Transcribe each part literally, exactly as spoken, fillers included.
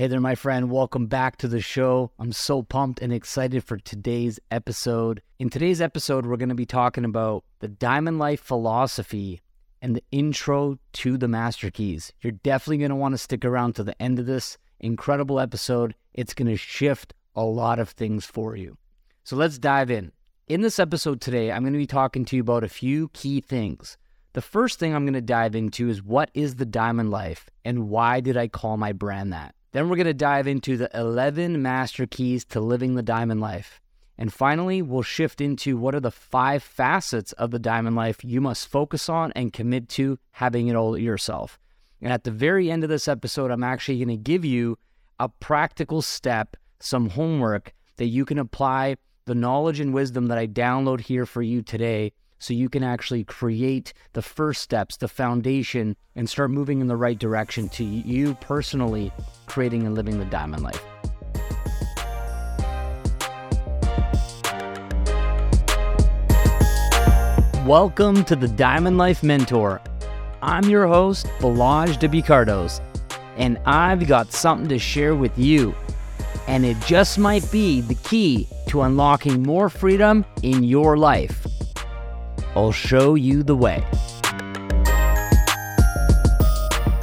Hey there, my friend. Welcome back to the show. I'm so pumped and excited for today's episode. In today's episode, we're going to be talking about the Diamond Life philosophy and the intro to the Master Keys. You're definitely going to want to stick around to the end of this incredible episode. It's going to shift a lot of things for you. So let's dive in. In this episode today, I'm going to be talking to you about a few key things. The first thing I'm going to dive into is what is the Diamond Life and why did I call my brand that? Then we're going to dive into the eleven Master Keys to living the Diamond Life. And finally, we'll shift into what are the five facets of the Diamond Life you must focus on and commit to having it all yourself. And at the very end of this episode, I'm actually going to give you a practical step, some homework that you can apply the knowledge and wisdom that I download here for you today so you can actually create the first steps, the foundation, and start moving in the right direction to you personally creating and living the Diamond Life. Welcome to the Diamond Life Mentor. I'm your host, Balazs W Kardos, and I've got something to share with you. And it just might be the key to unlocking more freedom in your life. I'll show you the way.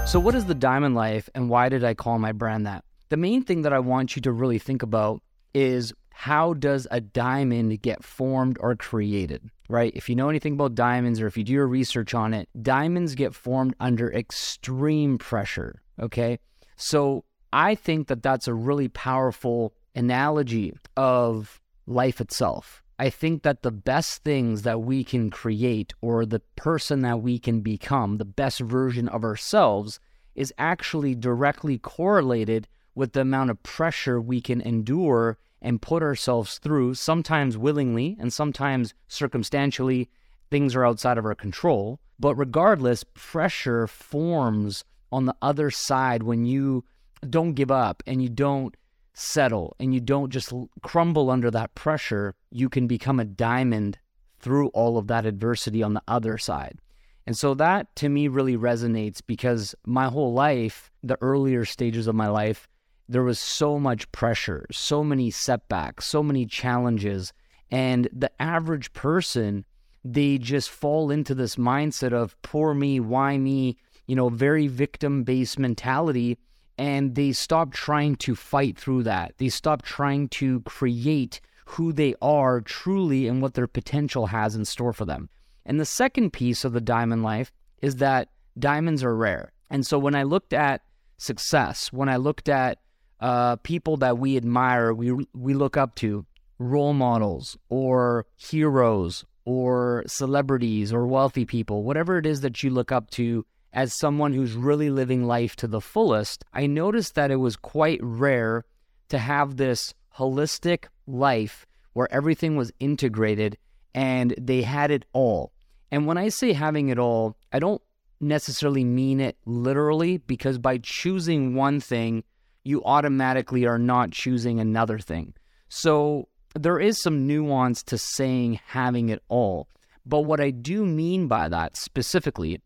So what is the Diamond Life and why did I call my brand that? The main thing that I want you to really think about is how does a diamond get formed or created, right? If you know anything about diamonds or if you do your research on it, diamonds get formed under extreme pressure, okay? So I think that that's a really powerful analogy of life itself. I think that the best things that we can create or the person that we can become, the best version of ourselves, is actually directly correlated with the amount of pressure we can endure and put ourselves through, sometimes willingly and sometimes circumstantially. Things are outside of our control. But regardless, pressure forms on the other side when you don't give up and you don't settle and you don't just crumble under that pressure. You can become a diamond through all of that adversity on the other side. And so that to me really resonates because my whole life, the earlier stages of my life, there was so much pressure, so many setbacks, so many challenges. And the average person, they just fall into this mindset of poor me, why me, you know, very victim-based mentality. And they stop trying to fight through that. They stop trying to create who they are truly and what their potential has in store for them. And the second piece of the Diamond Life is that diamonds are rare. And so when I looked at success, when I looked at uh, people that we admire, we we look up to, role models or heroes or celebrities or wealthy people, whatever it is that you look up to, as someone who's really living life to the fullest, I noticed that it was quite rare to have this holistic life where everything was integrated and they had it all. And when I say having it all, I don't necessarily mean it literally, because by choosing one thing, you automatically are not choosing another thing. So there is some nuance to saying having it all. But what I do mean by that specifically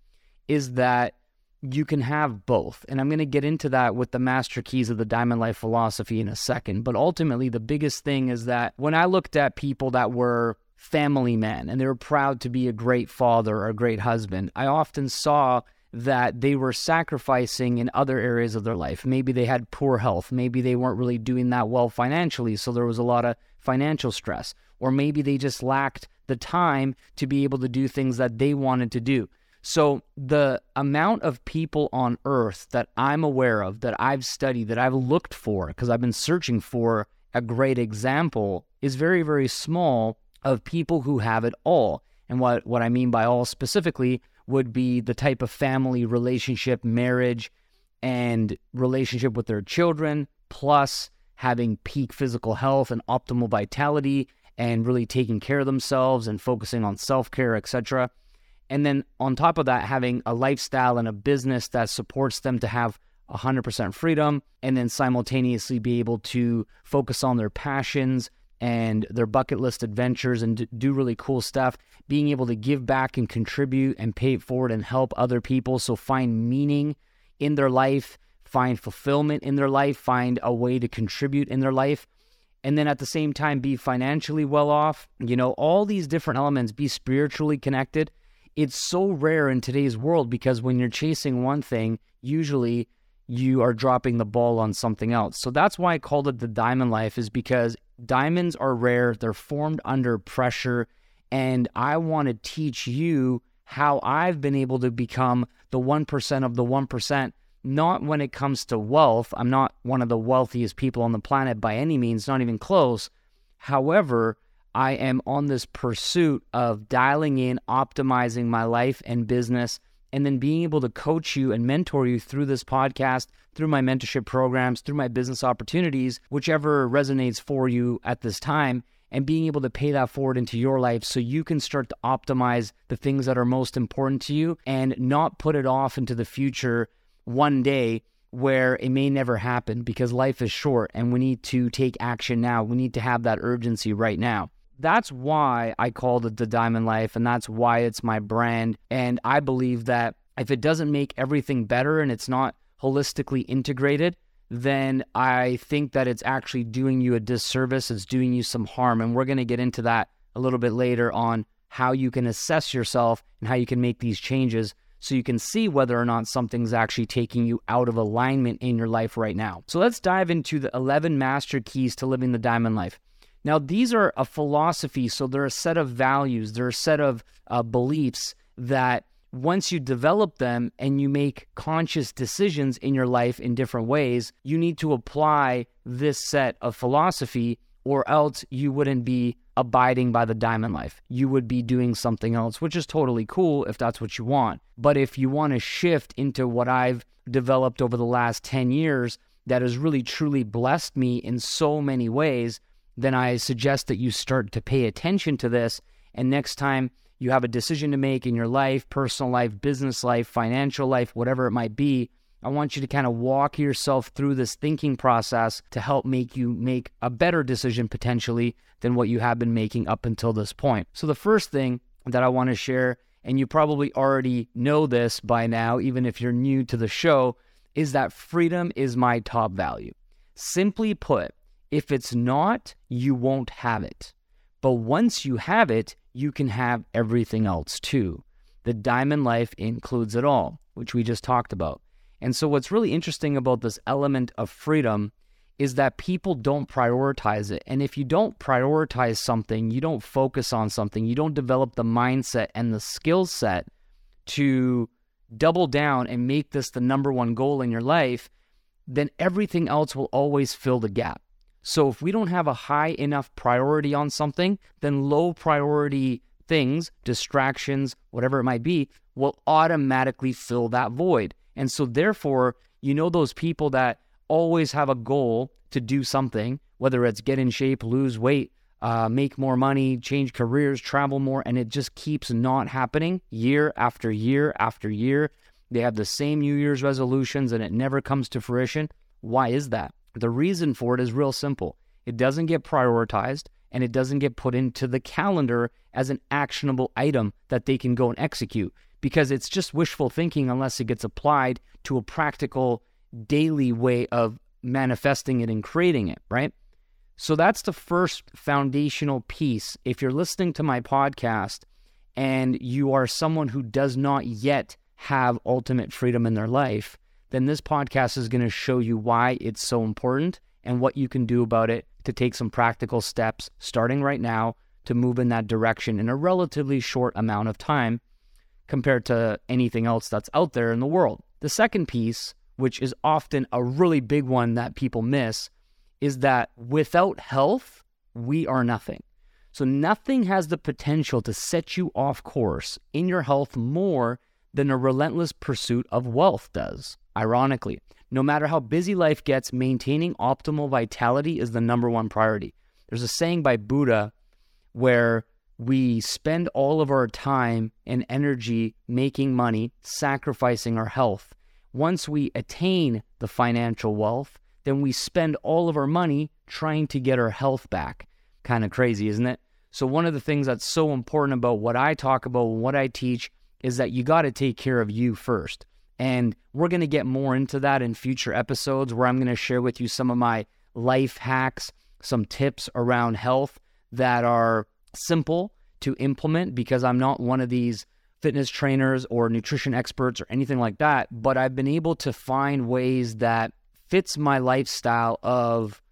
is that you can have both. And I'm going to get into that with the Master Keys of the Diamond Life philosophy in a second. But ultimately, the biggest thing is that when I looked at people that were family men and they were proud to be a great father or a great husband, I often saw that they were sacrificing in other areas of their life. Maybe they had poor health. Maybe they weren't really doing that well financially, so there was a lot of financial stress. Or maybe they just lacked the time to be able to do things that they wanted to do. So the amount of people on earth that I'm aware of, that I've studied, that I've looked for, because I've been searching for a great example, is very, very small of people who have it all. And what, what I mean by all specifically would be the type of family, relationship, marriage, and relationship with their children, plus having peak physical health and optimal vitality and really taking care of themselves and focusing on self-care, et cetera. And then on top of that, having a lifestyle and a business that supports them to have one hundred percent freedom and then simultaneously be able to focus on their passions and their bucket list adventures and do really cool stuff, being able to give back and contribute and pay it forward and help other people. So find meaning in their life, find fulfillment in their life, find a way to contribute in their life, and then at the same time be financially well off, you know, all these different elements, be spiritually connected. It's so rare in today's world because when you're chasing one thing, usually you are dropping the ball on something else. So that's why I called it the diamond life, is because diamonds are rare. They're formed under pressure. And I want to teach you how I've been able to become the one percent of the one percent, not when it comes to wealth. I'm not one of the wealthiest people on the planet by any means, not even close. However, I am on this pursuit of dialing in, optimizing my life and business, and then being able to coach you and mentor you through this podcast, through my mentorship programs, through my business opportunities, whichever resonates for you at this time, and being able to pay that forward into your life so you can start to optimize the things that are most important to you and not put it off into the future one day where it may never happen, because life is short and we need to take action now. We need to have that urgency right now. That's why I called it the Diamond Life, and that's why it's my brand. And I believe that if it doesn't make everything better and it's not holistically integrated, then I think that it's actually doing you a disservice. It's doing you some harm. And we're going to get into that a little bit later on how you can assess yourself and how you can make these changes so you can see whether or not something's actually taking you out of alignment in your life right now. So let's dive into the eleven Master Keys to Living the Diamond Life. Now, these are a philosophy, so they're a set of values, they're a set of uh, beliefs that once you develop them and you make conscious decisions in your life in different ways, you need to apply this set of philosophy, or else you wouldn't be abiding by the diamond life. You would be doing something else, which is totally cool if that's what you want. But if you want to shift into what I've developed over the last ten years that has really truly blessed me in so many ways, then I suggest that you start to pay attention to this. And next time you have a decision to make in your life, personal life, business life, financial life, whatever it might be, I want you to kind of walk yourself through this thinking process to help make you make a better decision potentially than what you have been making up until this point. So the first thing that I want to share, and you probably already know this by now, even if you're new to the show, is that freedom is my top value. Simply put, if it's not, you won't have it. But once you have it, you can have everything else too. The diamond life includes it all, which we just talked about. And so what's really interesting about this element of freedom is that people don't prioritize it. And if you don't prioritize something, you don't focus on something, you don't develop the mindset and the skill set to double down and make this the number one goal in your life, then everything else will always fill the gap. So if we don't have a high enough priority on something, then low priority things, distractions, whatever it might be, will automatically fill that void. And so therefore, you know those people that always have a goal to do something, whether it's get in shape, lose weight, uh, make more money, change careers, travel more, and it just keeps not happening year after year after year. They have the same New Year's resolutions and it never comes to fruition. Why is that? The reason for it is real simple. It doesn't get prioritized and it doesn't get put into the calendar as an actionable item that they can go and execute, because it's just wishful thinking unless it gets applied to a practical daily way of manifesting it and creating it, right? So that's the first foundational piece. If you're listening to my podcast and you are someone who does not yet have ultimate freedom in their life, then this podcast is going to show you why it's so important and what you can do about it to take some practical steps starting right now to move in that direction in a relatively short amount of time compared to anything else that's out there in the world. The second piece, which is often a really big one that people miss, is that without health, we are nothing. So nothing has the potential to set you off course in your health more than a relentless pursuit of wealth does. Ironically, no matter how busy life gets, maintaining optimal vitality is the number one priority. There's a saying by Buddha where we spend all of our time and energy making money, sacrificing our health. Once we attain the financial wealth, then we spend all of our money trying to get our health back. Kind of crazy, isn't it? So one of the things that's so important about what I talk about and what I teach is that you got to take care of you first. And we're going to get more into that in future episodes, where I'm going to share with you some of my life hacks, some tips around health that are simple to implement, because I'm not one of these fitness trainers or nutrition experts or anything like that, but I've been able to find ways that fits my lifestyle of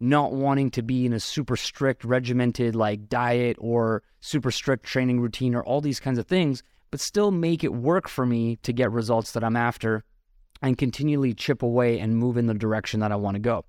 not wanting to be in a super strict regimented like diet or super strict training routine or all these kinds of things, but still make it work for me to get results that I'm after and continually chip away and move in the direction that I want to go.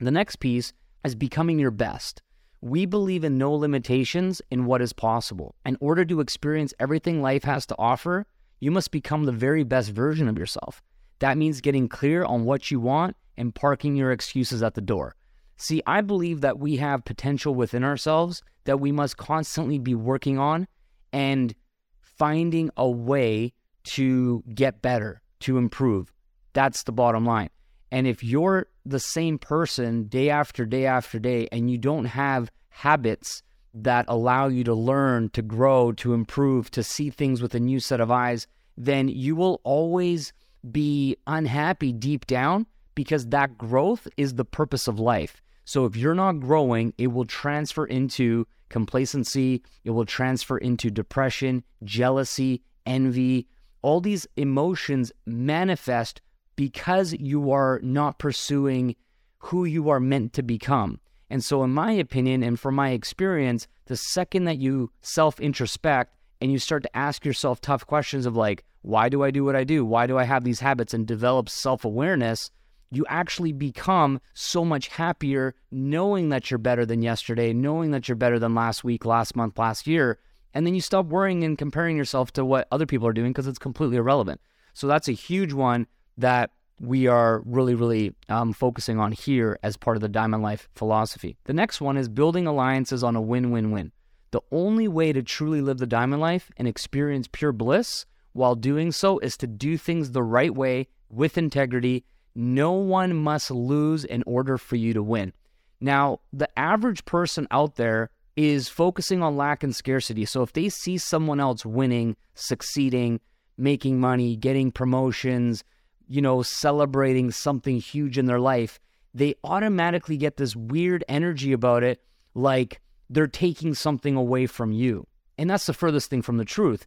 The next piece is becoming your best. We believe in no limitations in what is possible. In order to experience everything life has to offer, you must become the very best version of yourself. That means getting clear on what you want and parking your excuses at the door. See, I believe that we have potential within ourselves that we must constantly be working on and finding a way to get better, to improve. That's the bottom line. And if you're the same person day after day after day, and you don't have habits that allow you to learn, to grow, to improve, to see things with a new set of eyes, then you will always be unhappy deep down, because that growth is the purpose of life. So if you're not growing, it will transfer into complacency, it will transfer into depression, jealousy, envy. All these emotions manifest because you are not pursuing who you are meant to become. And so in my opinion, and from my experience, the second that you self-introspect and you start to ask yourself tough questions of like, why do I do what I do? Why do I have these habits? And develop self-awareness, you actually become so much happier knowing that you're better than yesterday, knowing that you're better than last week, last month, last year. And then you stop worrying and comparing yourself to what other people are doing, because it's completely irrelevant. So that's a huge one that we are really, really um, focusing on here as part of the Diamond Life philosophy. The next one is building alliances on a win-win-win. The only way to truly live the Diamond Life and experience pure bliss while doing so is to do things the right way with integrity. No one must lose in order for you to win. Now, the average person out there is focusing on lack and scarcity. So if they see someone else winning, succeeding, making money, getting promotions, you know, celebrating something huge in their life, they automatically get this weird energy about it, like they're taking something away from you. And that's the furthest thing from the truth.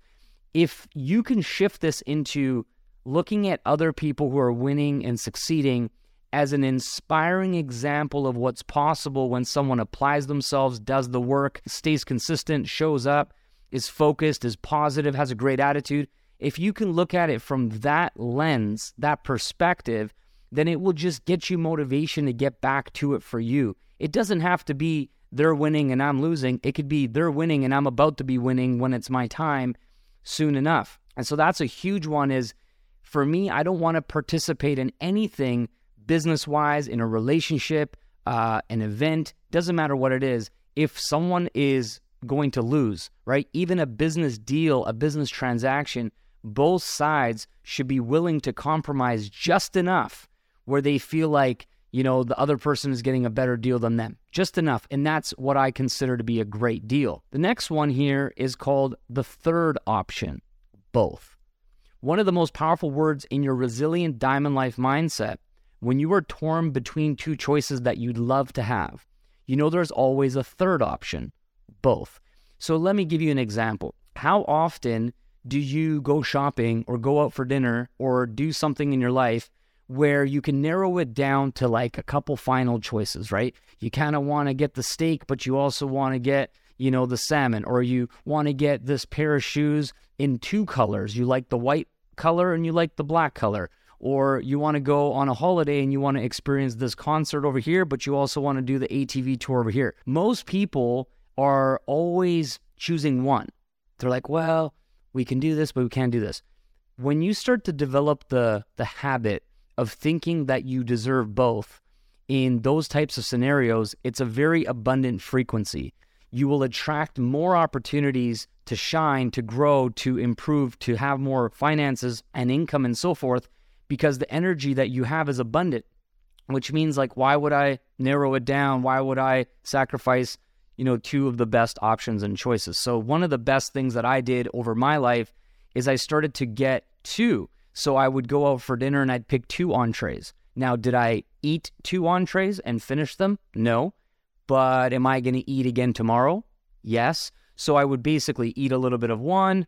If you can shift this into looking at other people who are winning and succeeding as an inspiring example of what's possible when someone applies themselves, does the work, stays consistent, shows up, is focused, is positive, has a great attitude. If you can look at it from that lens, that perspective, then it will just get you motivation to get back to it for you. It doesn't have to be they're winning and I'm losing. It could be they're winning and I'm about to be winning when it's my time soon enough. And so that's a huge one is, for me, I don't want to participate in anything business-wise, in a relationship, uh, an event, doesn't matter what it is, if someone is going to lose, right? Even a business deal, a business transaction, both sides should be willing to compromise just enough where they feel like, you know, the other person is getting a better deal than them. Just enough. And that's what I consider to be a great deal. The next one here is called the third option, both. One of the most powerful words in your resilient Diamond Life mindset, when you are torn between two choices that you'd love to have, you know there's always a third option, both. So let me give you an example. How often do you go shopping or go out for dinner or do something in your life where you can narrow it down to like a couple final choices, right? You kind of want to get the steak, but you also want to get, you know, the salmon, or you want to get this pair of shoes in two colors. You like the white color and you like the black color, or you want to go on a holiday and you want to experience this concert over here, but you also want to do the A T V tour over here. Most people are always choosing one. They're like, well, we can do this, but we can't do this. When you start to develop the the habit of thinking that you deserve both in those types of scenarios, it's a very abundant frequency. You will attract more opportunities to shine, to grow, to improve, to have more finances and income and so forth, because the energy that you have is abundant, which means like, why would I narrow it down? Why would I sacrifice, you know, two of the best options and choices? So one of the best things that I did over my life is I started to get two. So I would go out for dinner and I'd pick two entrees. Now, did I eat two entrees and finish them? No. But am I going to eat again tomorrow? Yes. So I would basically eat a little bit of one,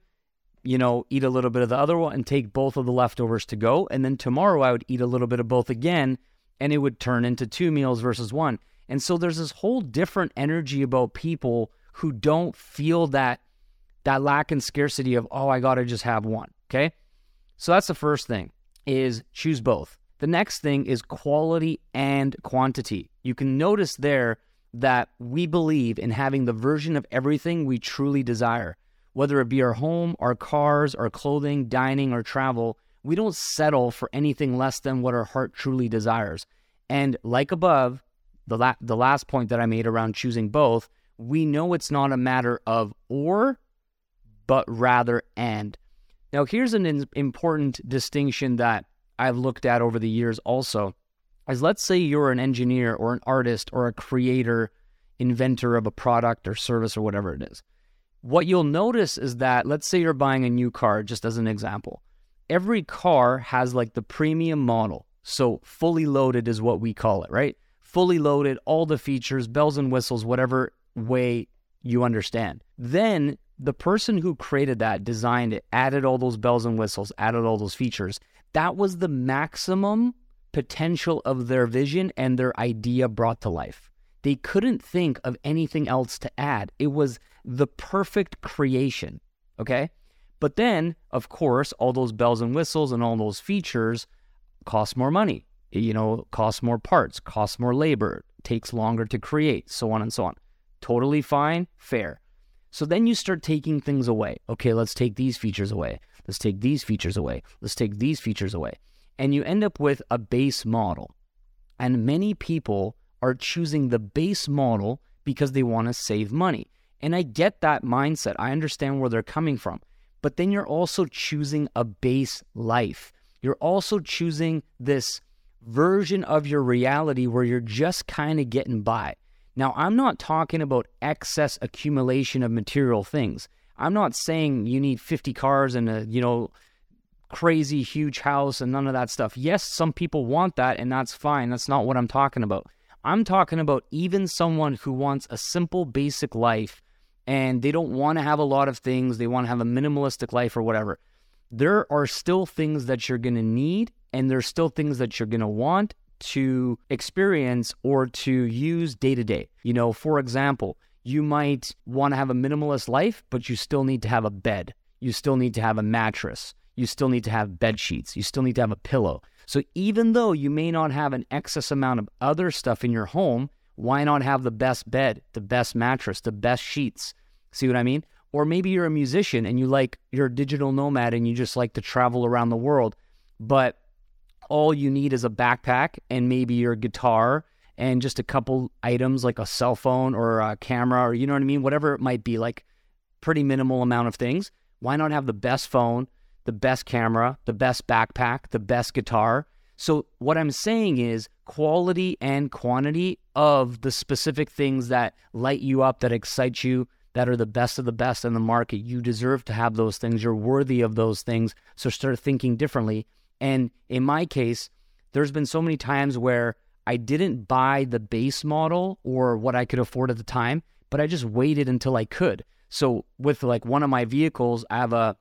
you know, eat a little bit of the other one and take both of the leftovers to go. And then tomorrow I would eat a little bit of both again, and it would turn into two meals versus one. And so there's this whole different energy about people who don't feel that that lack and scarcity of, oh, I got to just have one. Okay. So that's the first thing, is choose both. The next thing is quality and quantity. You can notice there that we believe in having the version of everything we truly desire, whether it be our home, our cars, our clothing, dining, or travel. We don't settle for anything less than what our heart truly desires. And like above, the la- the last point that I made around choosing both, we know it's not a matter of or, but rather and. Now, here's an in- important distinction that I've looked at over the years also, as let's say you're an engineer or an artist or a creator, inventor of a product or service or whatever it is. What you'll notice is that, let's say you're buying a new car, just as an example. Every car has like the premium model. So fully loaded is what we call it, right? Fully loaded, all the features, bells and whistles, whatever way you understand. Then the person who created that, designed it, added all those bells and whistles, added all those features. That was the maximum potential of their vision and their idea brought to life. They couldn't think of anything else to add. It was the perfect creation, okay? But then, of course, all those bells and whistles and all those features cost more money, you know, cost more parts, cost more labor, takes longer to create, so on and so on. Totally fine, fair. So then you start taking things away. Okay, let's take these features away. Let's take these features away. Let's take these features away. And you end up with a base model. And many people are choosing the base model because they want to save money. And I get that mindset. I understand where they're coming from. But then you're also choosing a base life. You're also choosing this version of your reality where you're just kind of getting by. Now, I'm not talking about excess accumulation of material things. I'm not saying you need fifty cars and a, you know, crazy huge house and none of that stuff. Yes, some people want that, and that's fine. That's not what I'm talking about. I'm talking about even someone who wants a simple, basic life, and they don't want to have a lot of things. They want to have a minimalistic life or whatever. There are still things that you're going to need, and there's still things that you're going to want to experience or to use day to day. You know, for example, you might want to have a minimalist life, but you still need to have a bed. You still need to have a mattress. You still need to have bed sheets. You still need to have a pillow. So even though you may not have an excess amount of other stuff in your home, why not have the best bed, the best mattress, the best sheets? See what I mean? Or maybe you're a musician and you like, you're a digital nomad and you just like to travel around the world, but all you need is a backpack and maybe your guitar and just a couple items like a cell phone or a camera or, you know what I mean? Whatever it might be, like pretty minimal amount of things. Why not have the best phone, the best camera, the best backpack, the best guitar? So what I'm saying is quality and quantity of the specific things that light you up, that excite you, that are the best of the best in the market. You deserve to have those things. You're worthy of those things. So start thinking differently. And in my case, there's been so many times where I didn't buy the base model or what I could afford at the time, but I just waited until I could. So with like one of my vehicles, I have a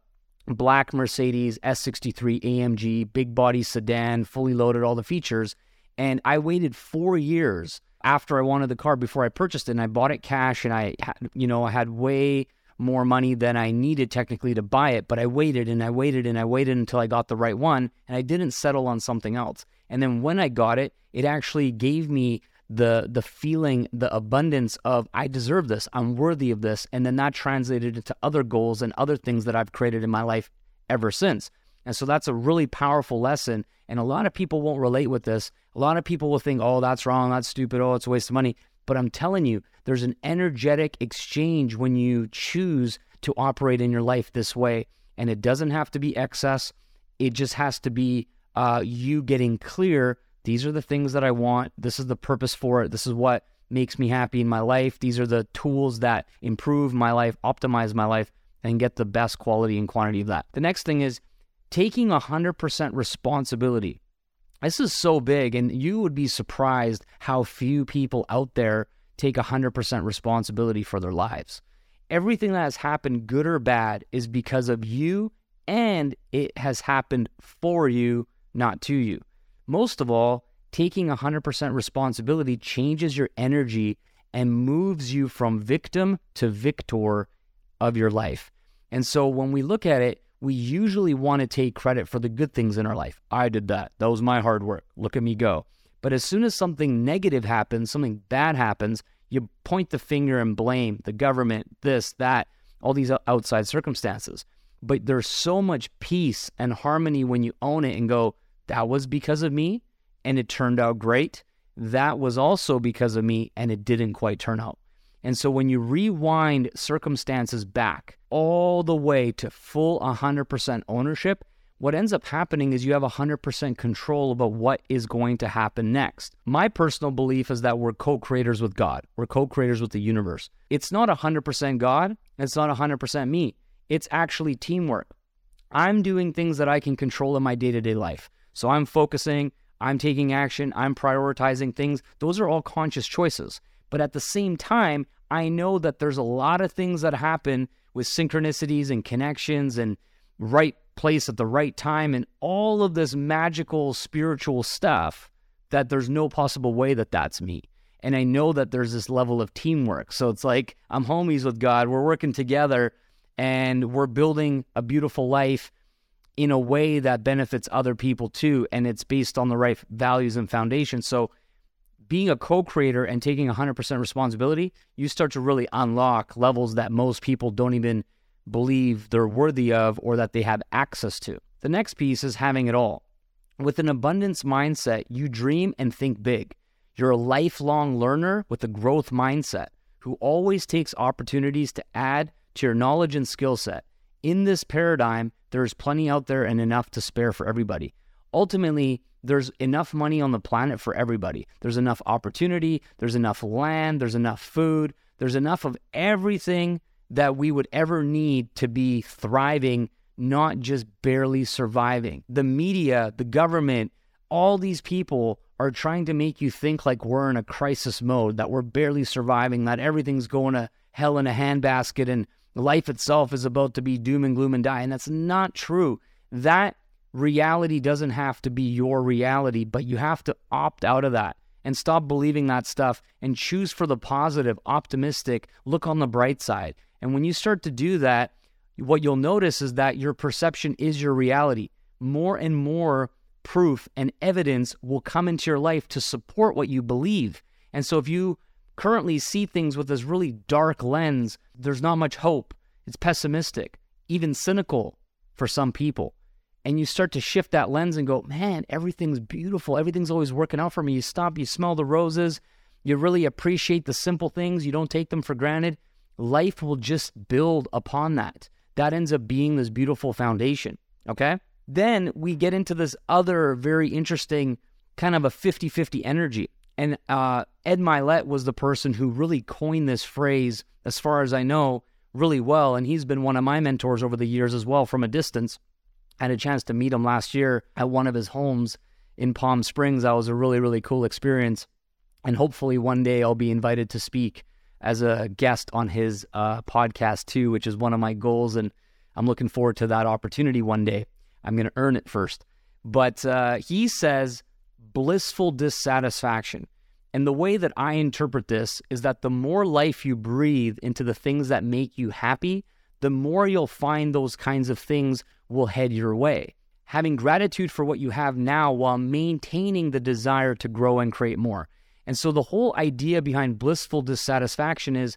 black Mercedes S sixty-three A M G, big body sedan, fully loaded, all the features. And I waited four years after I wanted the car before I purchased it. And I bought it cash, and I had, you know, I had way more money than I needed technically to buy it. But I waited and I waited and I waited until I got the right one. And I didn't settle on something else. And then when I got it, it actually gave me the the feeling, the abundance of, I deserve this, I'm worthy of this. And then that translated into other goals and other things that I've created in my life ever since. And so that's a really powerful lesson. And a lot of people won't relate with this. A lot of people will think, oh, that's wrong, that's stupid, oh, it's a waste of money. But I'm telling you, there's an energetic exchange when you choose to operate in your life this way. And it doesn't have to be excess. It just has to be uh, you getting clear. These are the things that I want. This is the purpose for it. This is what makes me happy in my life. These are the tools that improve my life, optimize my life, and get the best quality and quantity of that. The next thing is taking one hundred percent responsibility. This is so big, and you would be surprised how few people out there take one hundred percent responsibility for their lives. Everything that has happened, good or bad, is because of you, and it has happened for you, not to you. Most of all, taking one hundred percent responsibility changes your energy and moves you from victim to victor of your life. And so when we look at it, we usually want to take credit for the good things in our life. I did that. That was my hard work. Look at me go. But as soon as something negative happens, something bad happens, you point the finger and blame the government, this, that, all these outside circumstances. But there's so much peace and harmony when you own it and go, that was because of me and it turned out great. That was also because of me and it didn't quite turn out. And so when you rewind circumstances back all the way to full one hundred percent ownership, what ends up happening is you have one hundred percent control about what is going to happen next. My personal belief is that we're co-creators with God. We're co-creators with the universe. It's not one hundred percent God. It's not one hundred percent me. It's actually teamwork. I'm doing things that I can control in my day-to-day life. So I'm focusing, I'm taking action, I'm prioritizing things. Those are all conscious choices. But at the same time, I know that there's a lot of things that happen with synchronicities and connections and right place at the right time and all of this magical spiritual stuff that there's no possible way that that's me. And I know that there's this level of teamwork. So it's like I'm homies with God. We're working together and we're building a beautiful life in a way that benefits other people too. And it's based on the right values and foundation. So being a co-creator and taking one hundred percent responsibility, you start to really unlock levels that most people don't even believe they're worthy of or that they have access to. The next piece is having it all. With an abundance mindset, you dream and think big. You're a lifelong learner with a growth mindset who always takes opportunities to add to your knowledge and skill set. In this paradigm, there's plenty out there and enough to spare for everybody. Ultimately, there's enough money on the planet for everybody. There's enough opportunity. There's enough land. There's enough food. There's enough of everything that we would ever need to be thriving, not just barely surviving. The media, the government, all these people are trying to make you think like we're in a crisis mode, that we're barely surviving, that everything's going to hell in a handbasket and life itself is about to be doom and gloom and die. And that's not true. That reality doesn't have to be your reality, but you have to opt out of that and stop believing that stuff and choose for the positive, optimistic, look on the bright side. And when you start to do that, what you'll notice is that your perception is your reality. More and more proof and evidence will come into your life to support what you believe. And so if you currently see things with this really dark lens, there's not much hope. It's pessimistic, even cynical for some people. And you start to shift that lens and go, man, everything's beautiful. Everything's always working out for me. You stop, you smell the roses. You really appreciate the simple things. You don't take them for granted. Life will just build upon that. That ends up being this beautiful foundation, okay? Then we get into this other very interesting kind of a fifty-fifty energy. And uh, Ed Milette was the person who really coined this phrase, as far as I know, really well. And he's been one of my mentors over the years as well from a distance. I had a chance to meet him last year at one of his homes in Palm Springs. That was a really, really cool experience. And hopefully one day I'll be invited to speak as a guest on his uh, podcast too, which is one of my goals. And I'm looking forward to that opportunity one day. I'm going to earn it first. But uh, he says blissful dissatisfaction. And the way that I interpret this is that the more life you breathe into the things that make you happy, the more you'll find those kinds of things will head your way. Having gratitude for what you have now while maintaining the desire to grow and create more. And so the whole idea behind blissful dissatisfaction is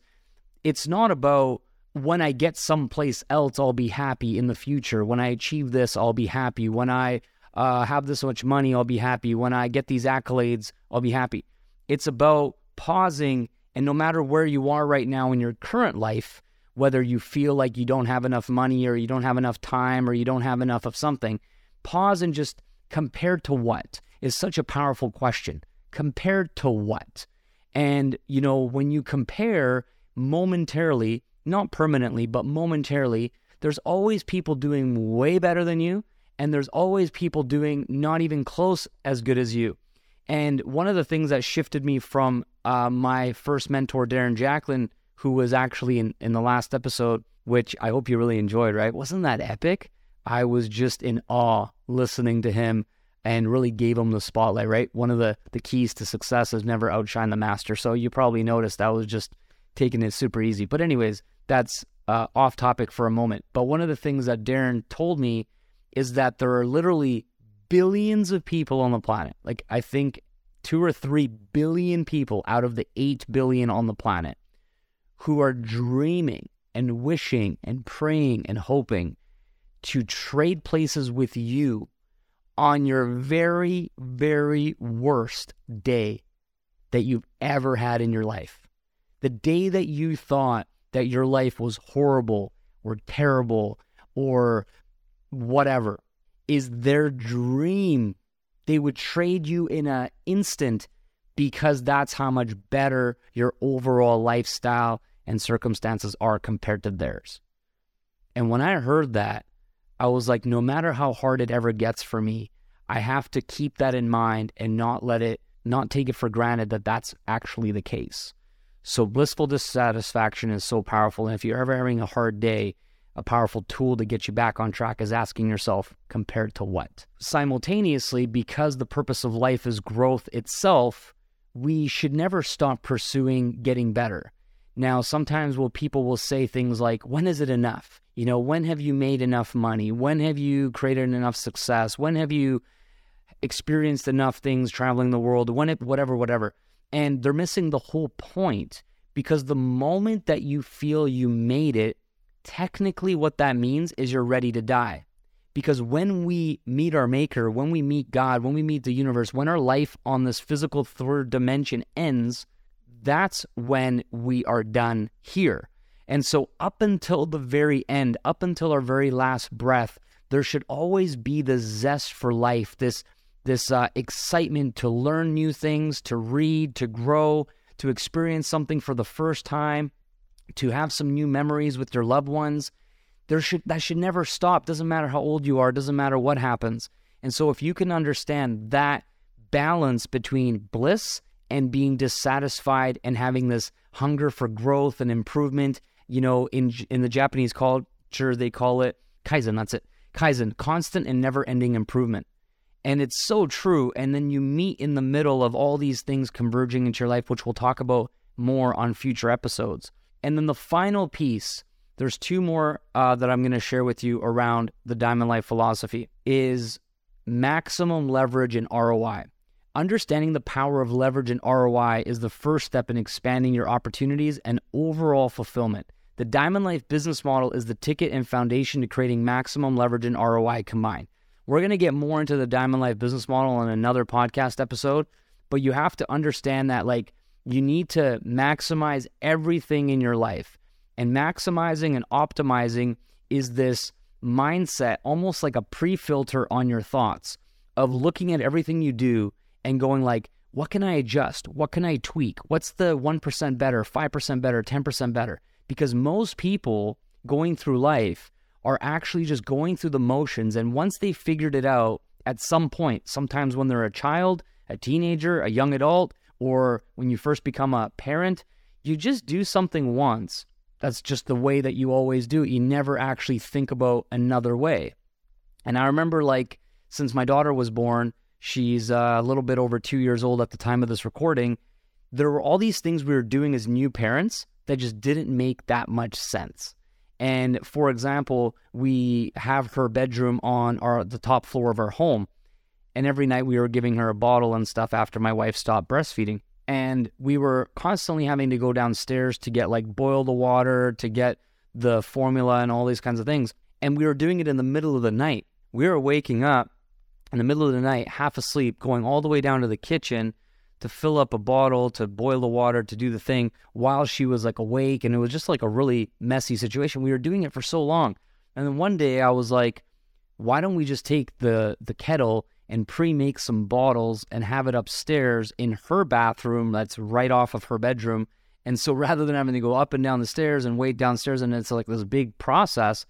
it's not about when I get someplace else, I'll be happy in the future. When I achieve this, I'll be happy. When I uh, have this much money, I'll be happy. When I get these accolades, I'll be happy. It's about pausing, and no matter where you are right now in your current life, whether you feel like you don't have enough money or you don't have enough time or you don't have enough of something, pause and just compared to what is such a powerful question. Compared to what? And, you know, when you compare momentarily, not permanently, but momentarily, there's always people doing way better than you and there's always people doing not even close as good as you. And one of the things that shifted me from uh, my first mentor, Darren Jacklin, who was actually in, in the last episode, which I hope you really enjoyed, right? Wasn't that epic? I was just in awe listening to him and really gave him the spotlight, right? One of the, the keys to success is never outshine the master. So you probably noticed I was just taking it super easy. But anyways, that's uh, off topic for a moment. But one of the things that Darren told me is that there are literally billions of people on the planet. Like, I think two or three billion people out of the eight billion on the planet who are dreaming and wishing and praying and hoping to trade places with you on your very, very worst day that you've ever had in your life. The day that you thought that your life was horrible or terrible or whatever is their dream. They would trade you in an instant because that's how much better your overall lifestyle and circumstances are compared to theirs. And when I heard that, I was like, no matter how hard it ever gets for me, I have to keep that in mind and not let it, not take it for granted that that's actually the case. So blissful dissatisfaction is so powerful. And if you're ever having a hard day, a powerful tool to get you back on track is asking yourself, compared to what? Simultaneously, because the purpose of life is growth itself, we should never stop pursuing getting better. Now, sometimes well, people will say things like, when is it enough? You know, when have you made enough money? When have you created enough success? When have you experienced enough things traveling the world? When it, whatever, whatever. And they're missing the whole point, because the moment that you feel you made it, technically what that means is you're ready to die. Because when we meet our maker, when we meet God, when we meet the universe, when our life on this physical third dimension ends, that's when we are done here. And so up until the very end, up until our very last breath, there should always be the zest for life, this this uh, excitement to learn new things, to read, to grow, to experience something for the first time, to have some new memories with your loved ones. There should that should never stop. Doesn't matter how old you are, doesn't matter what happens. And so if you can understand that balance between bliss and being dissatisfied and having this hunger for growth and improvement, you know, in in the Japanese culture, they call it kaizen, that's it, kaizen, constant and never-ending improvement. And it's so true. And then you meet in the middle of all these things converging into your life, which we'll talk about more on future episodes. And then the final piece, there's two more uh, that I'm going to share with you around the Diamond Life philosophy, is maximum leverage and R O I. Understanding the power of leverage and R O I is the first step in expanding your opportunities and overall fulfillment. The Diamond Life business model is the ticket and foundation to creating maximum leverage and R O I combined. We're going to get more into the Diamond Life business model in another podcast episode, but you have to understand that, like, you need to maximize everything in your life. And maximizing and optimizing is this mindset, almost like a pre-filter on your thoughts, of looking at everything you do and going like, what can I adjust? What can I tweak? What's the one percent better, five percent better, ten percent better? Because most people going through life are actually just going through the motions. And once they figured it out at some point, sometimes when they're a child, a teenager, a young adult, or when you first become a parent, you just do something once. That's just the way that you always do it. You never actually think about another way. And I remember, like, since my daughter was born, she's a little bit over two years old at the time of this recording, there were all these things we were doing as new parents that just didn't make that much sense. And for example, we have her bedroom on our the top floor of our home. And every night we were giving her a bottle and stuff after my wife stopped breastfeeding. And we were constantly having to go downstairs to get, like, boil the water, to get the formula and all these kinds of things. And we were doing it in the middle of the night. We were waking up in the middle of the night, half asleep, going all the way down to the kitchen to fill up a bottle, to boil the water, to do the thing while she was, like, awake. And it was just like a really messy situation. We were doing it for so long. And then one day I was like, why don't we just take the, the kettle and pre-make some bottles and have it upstairs in her bathroom that's right off of her bedroom? And so rather than having to go up and down the stairs and wait downstairs, and it's like this big process,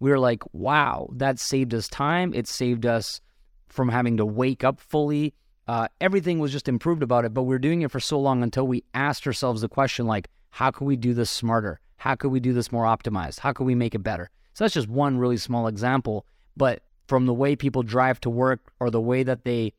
we were like, wow, that saved us time. It saved us from having to wake up fully. Uh, everything was just improved about it, but we were doing it for so long until we asked ourselves the question, like, how could we do this smarter? How could we do this more optimized? How could we make it better? So that's just one really small example, but from the way people drive to work or the way that they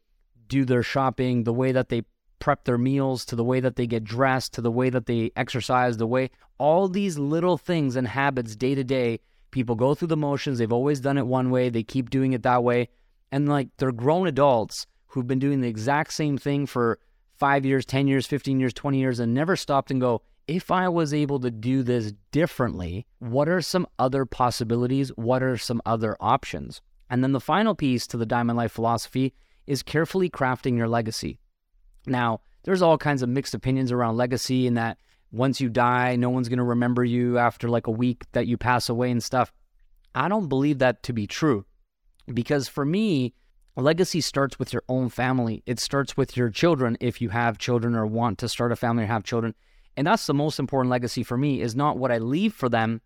do their shopping, the way that they prep their meals, to the way that they get dressed, to the way that they exercise, the way, all these little things and habits day to day, people go through the motions. They've always done it one way. They keep doing it that way. And like, they're grown adults who've been doing the exact same thing for five years, ten years, fifteen years, twenty years, and never stopped and go, if I was able to do this differently, what are some other possibilities? What are some other options? And then the final piece to the Diamond Life philosophy is carefully crafting your legacy. Now, there's all kinds of mixed opinions around legacy, in that once you die, no one's going to remember you after like a week that you pass away and stuff. I don't believe that to be true, because for me, legacy starts with your own family. It starts with your children, if you have children or want to start a family or have children. And that's the most important legacy for me, is not what I leave for them,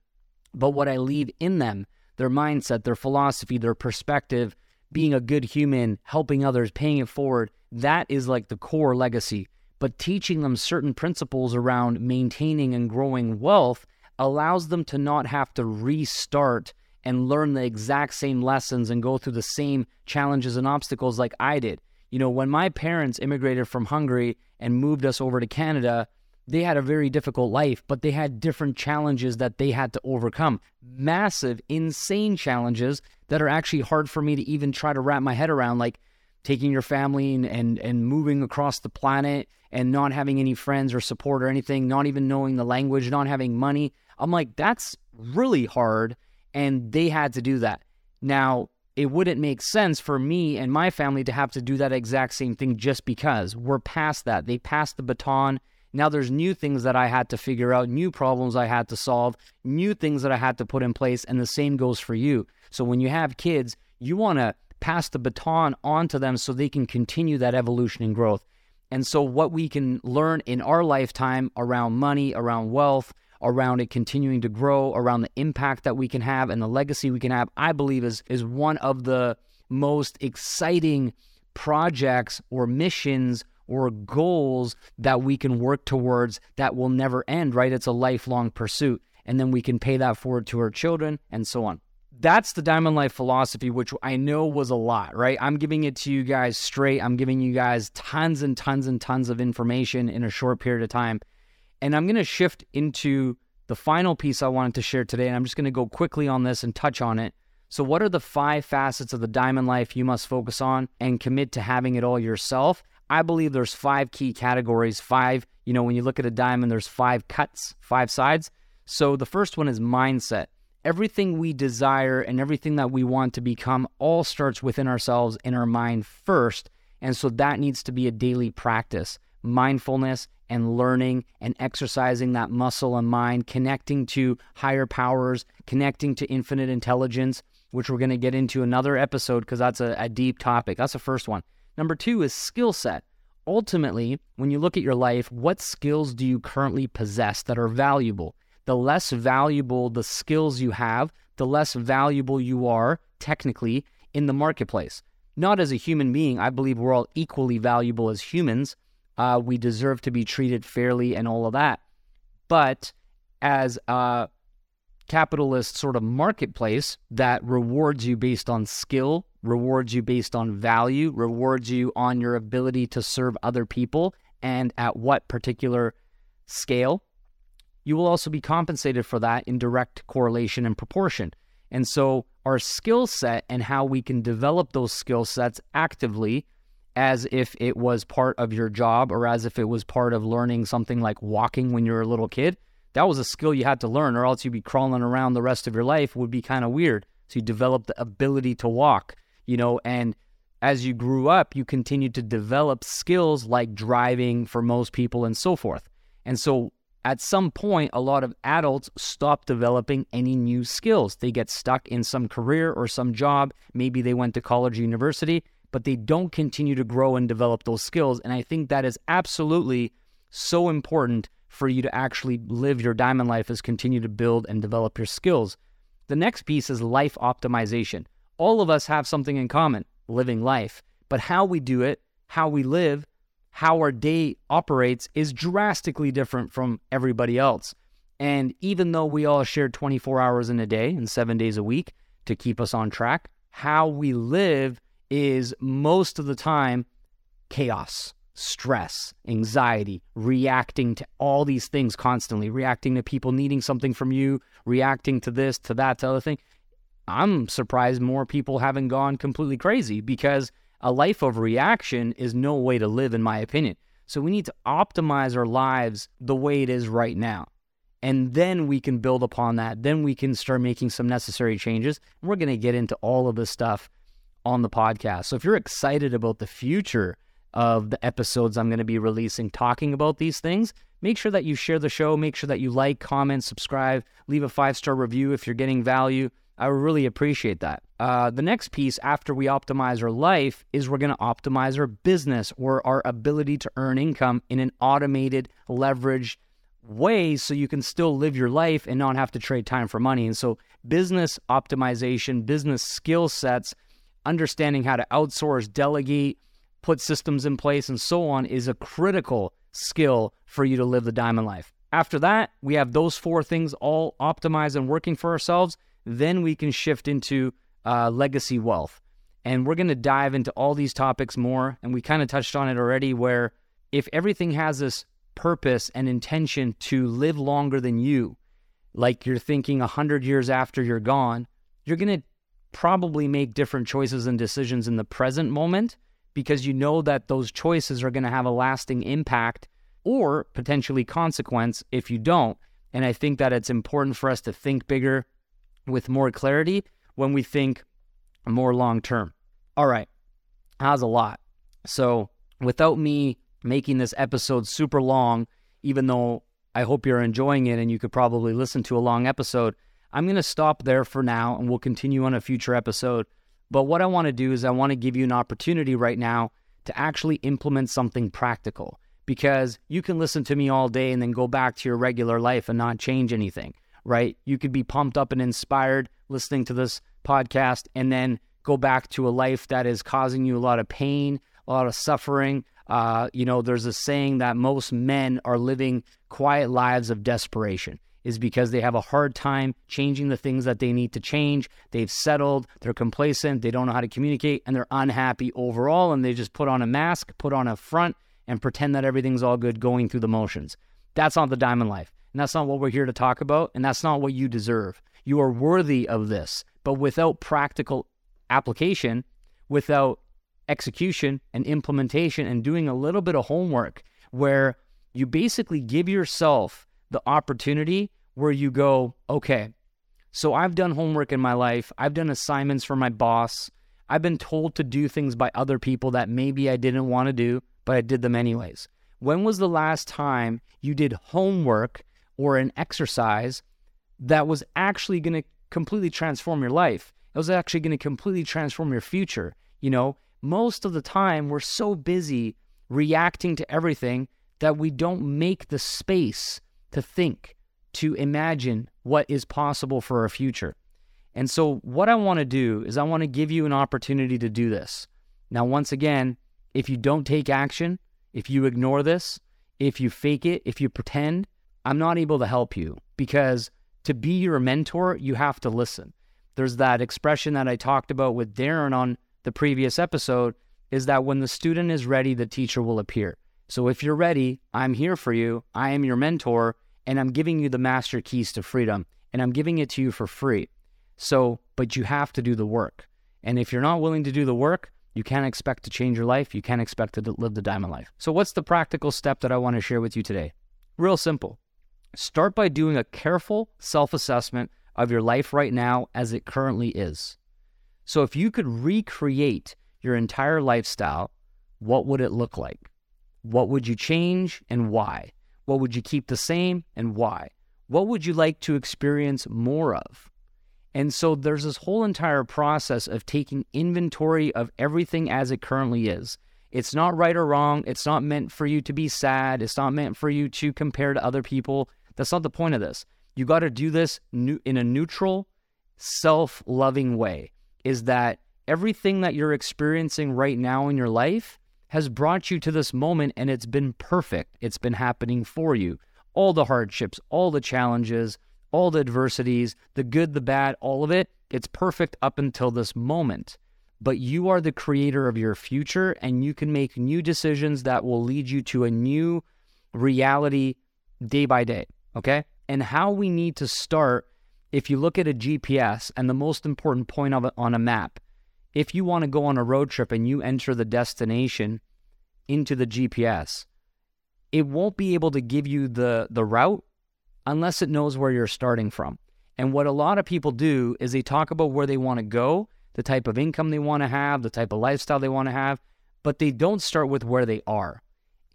but what I leave in them, their mindset, their philosophy, their perspective, being a good human, helping others, paying it forward. That is like the core legacy. But teaching them certain principles around maintaining and growing wealth allows them to not have to restart and learn the exact same lessons and go through the same challenges and obstacles like I did. You know, when my parents immigrated from Hungary and moved us over to Canada, they had a very difficult life, but they had different challenges that they had to overcome. Massive, insane challenges that are actually hard for me to even try to wrap my head around, like taking your family and, and, and moving across the planet and not having any friends or support or anything, not even knowing the language, not having money. I'm like, that's really hard, and they had to do that. Now, it wouldn't make sense for me and my family to have to do that exact same thing just because we're past that. They passed the baton. Now there's new things that I had to figure out, new problems I had to solve, new things that I had to put in place, and the same goes for you. So when you have kids, you want to pass the baton on to them so they can continue that evolution and growth. And so what we can learn in our lifetime around money, around wealth, around it continuing to grow, around the impact that we can have and the legacy we can have, I believe is, is one of the most exciting projects or missions or goals that we can work towards that will never end, right? It's a lifelong pursuit. And then we can pay that forward to our children and so on. That's the Diamond Life philosophy, which I know was a lot, right? I'm giving it to you guys straight. I'm giving you guys tons and tons and tons of information in a short period of time. And I'm going to shift into the final piece I wanted to share today. And I'm just going to go quickly on this and touch on it. So what are the five facets of the Diamond Life you must focus on and commit to having it all yourself? I believe there's five key categories, five, you know, when you look at a diamond, there's five cuts, five sides. So the first one is mindset. Everything we desire and everything that we want to become all starts within ourselves, in our mind first. And so that needs to be a daily practice, mindfulness and learning and exercising that muscle and mind, connecting to higher powers, connecting to infinite intelligence, which we're going to get into another episode because that's a, a deep topic. That's the first one. Number two is skill set. Ultimately, when you look at your life, what skills do you currently possess that are valuable? The less valuable the skills you have, the less valuable you are technically in the marketplace. Not as a human being. I believe we're all equally valuable as humans. Uh, we deserve to be treated fairly and all of that. But as a capitalist sort of marketplace that rewards you based on skill, rewards you based on value, rewards you on your ability to serve other people and at what particular scale, you will also be compensated for that in direct correlation and proportion. And so our skill set and how we can develop those skill sets actively, as if it was part of your job or as if it was part of learning something like walking when you were a little kid, that was a skill you had to learn, or else you'd be crawling around the rest of your life, would be kind of weird. So you develop the ability to walk, you know, and as you grew up, you continued to develop skills like driving for most people and so forth. And so at some point, a lot of adults stop developing any new skills. They get stuck in some career or some job. Maybe they went to college or university, but they don't continue to grow and develop those skills. And I think that is absolutely so important for you to actually live your diamond life, is continue to build and develop your skills. The next piece is life optimization. All of us have something in common, living life. But how we do it, how we live, how our day operates is drastically different from everybody else. And even though we all share twenty-four hours in a day and seven days a week to keep us on track, how we live is most of the time chaos, stress, anxiety, reacting to all these things constantly, reacting to people needing something from you, reacting to this, to that, to other thing. I'm surprised more people haven't gone completely crazy, because a life of reaction is no way to live, in my opinion. So we need to optimize our lives the way it is right now. And then we can build upon that. Then we can start making some necessary changes. And we're going to get into all of this stuff on the podcast. So if you're excited about the future of the episodes I'm going to be releasing talking about these things, make sure that you share the show. Make sure that you like, comment, subscribe, leave a five-star review if you're getting value. I really appreciate that. Uh, the next piece after we optimize our life is we're going to optimize our business, or our ability to earn income in an automated, leveraged way, so you can still live your life and not have to trade time for money. And so business optimization, business skill sets, understanding how to outsource, delegate, put systems in place, and so on is a critical skill for you to live the diamond life. After that, we have those four things all optimized and working for ourselves. Then we can shift into uh, legacy wealth. And we're going to dive into all these topics more. And we kind of touched on it already, where if everything has this purpose and intention to live longer than you, like you're thinking one hundred years after you're gone, you're going to probably make different choices and decisions in the present moment, because you know that those choices are going to have a lasting impact or potentially consequence if you don't. And I think that it's important for us to think bigger with more clarity when we think more long term. All right, that was a lot. So without me making this episode super long, even though I hope you're enjoying it and you could probably listen to a long episode, I'm going to stop there for now, and we'll continue on a future episode. But what I want to do is I want to give you an opportunity right now to actually implement something practical, because you can listen to me all day and then go back to your regular life and not change anything, right? You could be pumped up and inspired listening to this podcast and then go back to a life that is causing you a lot of pain, a lot of suffering. Uh, you know, there's a saying that most men are living quiet lives of desperation, is because they have a hard time changing the things that they need to change. They've settled, they're complacent, they don't know how to communicate, and they're unhappy overall, and they just put on a mask, put on a front, and pretend that everything's all good, going through the motions. That's not the diamond life, and that's not what we're here to talk about, and that's not what you deserve. You are worthy of this, but without practical application, without execution and implementation, and doing a little bit of homework where you basically give yourself the opportunity where you go, okay, so I've done homework in my life. I've done assignments for my boss. I've been told to do things by other people that maybe I didn't want to do, but I did them anyways. When was the last time you did homework or an exercise that was actually going to completely transform your life? It was actually going to completely transform your future, you know? Most of the time, we're so busy reacting to everything that we don't make the space to think, to imagine what is possible for our future. And so what I want to do is I want to give you an opportunity to do this. Now, once again, if you don't take action, if you ignore this, if you fake it, if you pretend, I'm not able to help you, because to be your mentor, you have to listen. There's that expression that I talked about with Darren on the previous episode, is that when the student is ready, the teacher will appear. So if you're ready, I'm here for you. I am your mentor, and I'm giving you the master keys to freedom, and I'm giving it to you for free. So, but you have to do the work. And if you're not willing to do the work, you can't expect to change your life. You can't expect to live the diamond life. So what's the practical step that I want to share with you today? Real simple. Start by doing a careful self-assessment of your life right now as it currently is. So if you could recreate your entire lifestyle, what would it look like? What would you change and why? What would you keep the same and why? What would you like to experience more of? And so there's this whole entire process of taking inventory of everything as it currently is. It's not right or wrong. It's not meant for you to be sad. It's not meant for you to compare to other people. That's not the point of this. You got to do this in a neutral self-loving way is that everything that you're experiencing right now in your life has brought you to this moment, and it's been perfect. It's been happening for you. All the hardships, all the challenges, all the adversities, the good, the bad, all of it, it's perfect up until this moment. But you are the creator of your future, and you can make new decisions that will lead you to a new reality day by day, okay? And how we need to start, if you look at a G P S and the most important point of it on a map, if you want to go on a road trip and you enter the destination into the G P S, it won't be able to give you the, the route unless it knows where you're starting from. And what a lot of people do is they talk about where they want to go, the type of income they want to have, the type of lifestyle they want to have, but they don't start with where they are.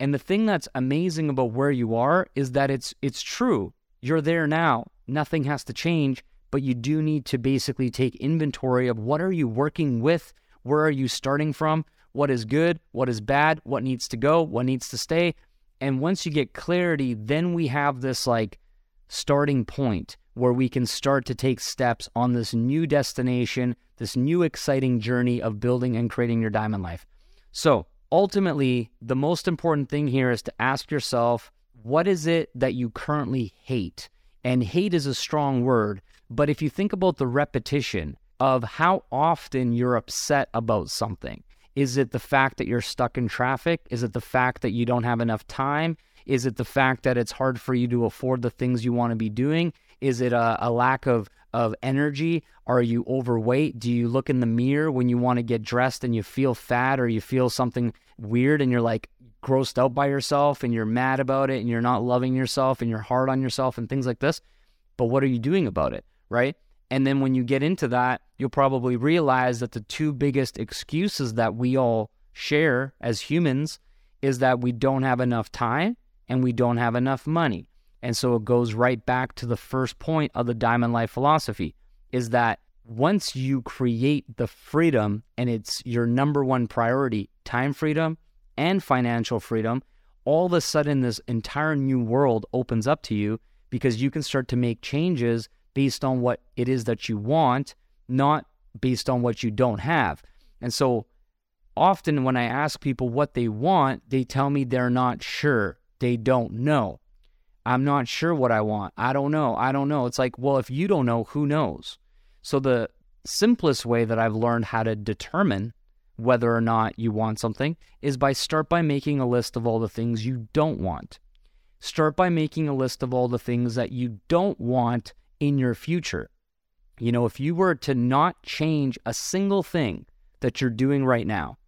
And the thing that's amazing about where you are is that it's it's true. You're there now. Nothing has to change, but you do need to basically take inventory of what are you working with, where are you starting from, what is good, what is bad, what needs to go, what needs to stay. And once you get clarity, then we have this like starting point where we can start to take steps on this new destination, this new exciting journey of building and creating your diamond life. So ultimately, the most important thing here is to ask yourself, what is it that you currently hate? And hate is a strong word, but if you think about the repetition of how often you're upset about something, is it the fact that you're stuck in traffic? Is it the fact that you don't have enough time? Is it the fact that it's hard for you to afford the things you want to be doing? Is it a, a lack of, of energy? Are you overweight? Do you look in the mirror when you want to get dressed and you feel fat or you feel something weird and you're like grossed out by yourself and you're mad about it and you're not loving yourself and you're hard on yourself and things like this? But what are you doing about it, right? And then when you get into that, you'll probably realize that the two biggest excuses that we all share as humans is that we don't have enough time and we don't have enough money. And so it goes right back to the first point of the Diamond Life philosophy, is that once you create the freedom, and it's your number one priority, time freedom and financial freedom, all of a sudden this entire new world opens up to you because you can start to make changes based on what it is that you want, not based on what you don't have. And so often when I ask people what they want, they tell me they're not sure. They don't know. I'm not sure what I want. I don't know. I don't know. It's like, well, if you don't know, who knows? So the simplest way that I've learned how to determine whether or not you want something is by start by making a list of all the things you don't want. Start by making a list of all the things that you don't want in your future. You know, if you were to not change a single thing that you're doing right now,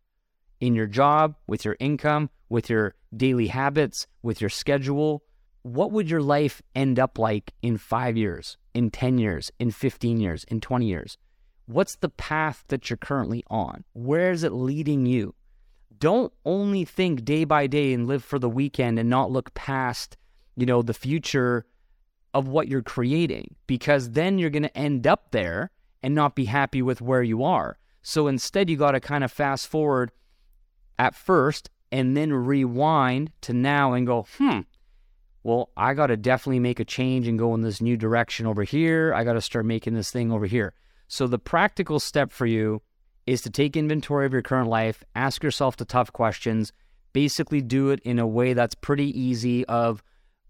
in your job, with your income, with your daily habits, with your schedule, what would your life end up like in five years, in ten years, in fifteen years, in twenty years? What's the path that you're currently on? Where is it leading you? Don't only think day by day and live for the weekend and not look past, you know, the future of what you're creating, because then you're going to end up there and not be happy with where you are. So instead, you got to kind of fast forward at first and then rewind to now and go, hmm, well, I got to definitely make a change and go in this new direction over here. I got to start making this thing over here. So the practical step for you is to take inventory of your current life, ask yourself the tough questions, basically do it in a way that's pretty easy of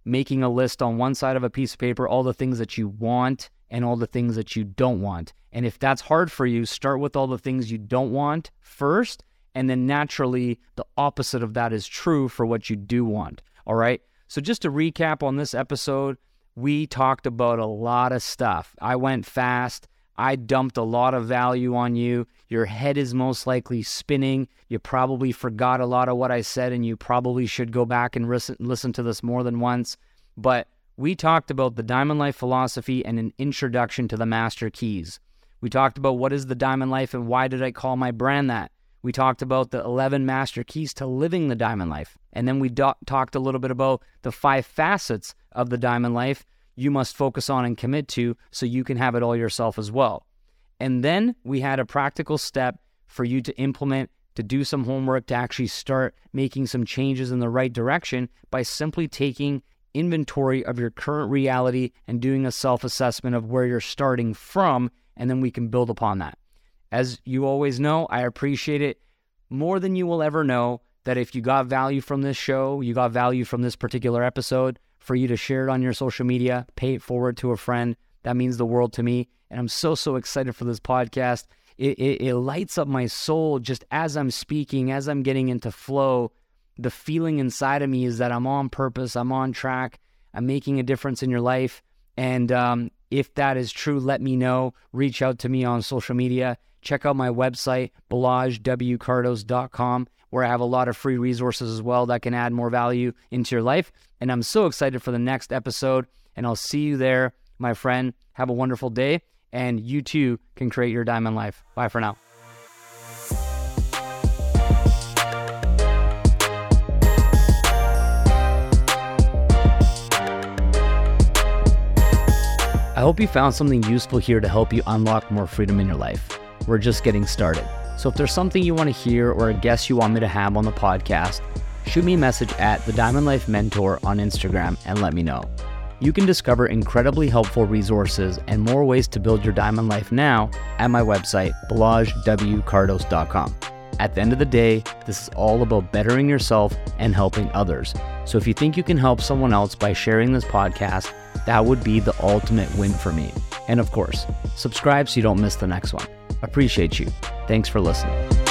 making a list on one side of a piece of paper, all the things that you want and all the things that you don't want. And if that's hard for you, start with all the things you don't want first, and then naturally the opposite of that is true for what you do want, all right? So just to recap on this episode, we talked about a lot of stuff. I went fast. I dumped a lot of value on you. Your head is most likely spinning. You probably forgot a lot of what I said, and you probably should go back and listen to this more than once. But we talked about the Diamond Life philosophy and an introduction to the Master Keys. We talked about what is the Diamond Life and why did I call my brand that. We talked about the eleven Master Keys to living the Diamond Life. And then we do- talked a little bit about the five facets of the Diamond Life you must focus on and commit to so you can have it all yourself as well. And then we had a practical step for you to implement, to do some homework, to actually start making some changes in the right direction by simply taking inventory of your current reality and doing a self-assessment of where you're starting from and then we can build upon that. As you always know, I appreciate it more than you will ever know that if you got value from this show, you got value from this particular episode, for you to share it on your social media, pay it forward to a friend. That means the world to me. And I'm so, so excited for this podcast. It, it, it lights up my soul just as I'm speaking, as I'm getting into flow. The feeling inside of me is that I'm on purpose, I'm on track, I'm making a difference in your life. And um, if that is true, let me know. Reach out to me on social media. Check out my website, balazs w kardos dot com, where I have a lot of free resources as well that can add more value into your life. And I'm so excited for the next episode. And I'll see you there, my friend. Have a wonderful day. And you too can create your diamond life. Bye for now. I hope you found something useful here to help you unlock more freedom in your life. We're just getting started. So if there's something you want to hear or a guest you want me to have on the podcast, shoot me a message at The Diamond Life Mentor on Instagram and let me know. You can discover incredibly helpful resources and more ways to build your diamond life now at my website, balazs w kardos dot com. At the end of the day, this is all about bettering yourself and helping others. So if you think you can help someone else by sharing this podcast, that would be the ultimate win for me. And of course, subscribe so you don't miss the next one. Appreciate you. Thanks for listening.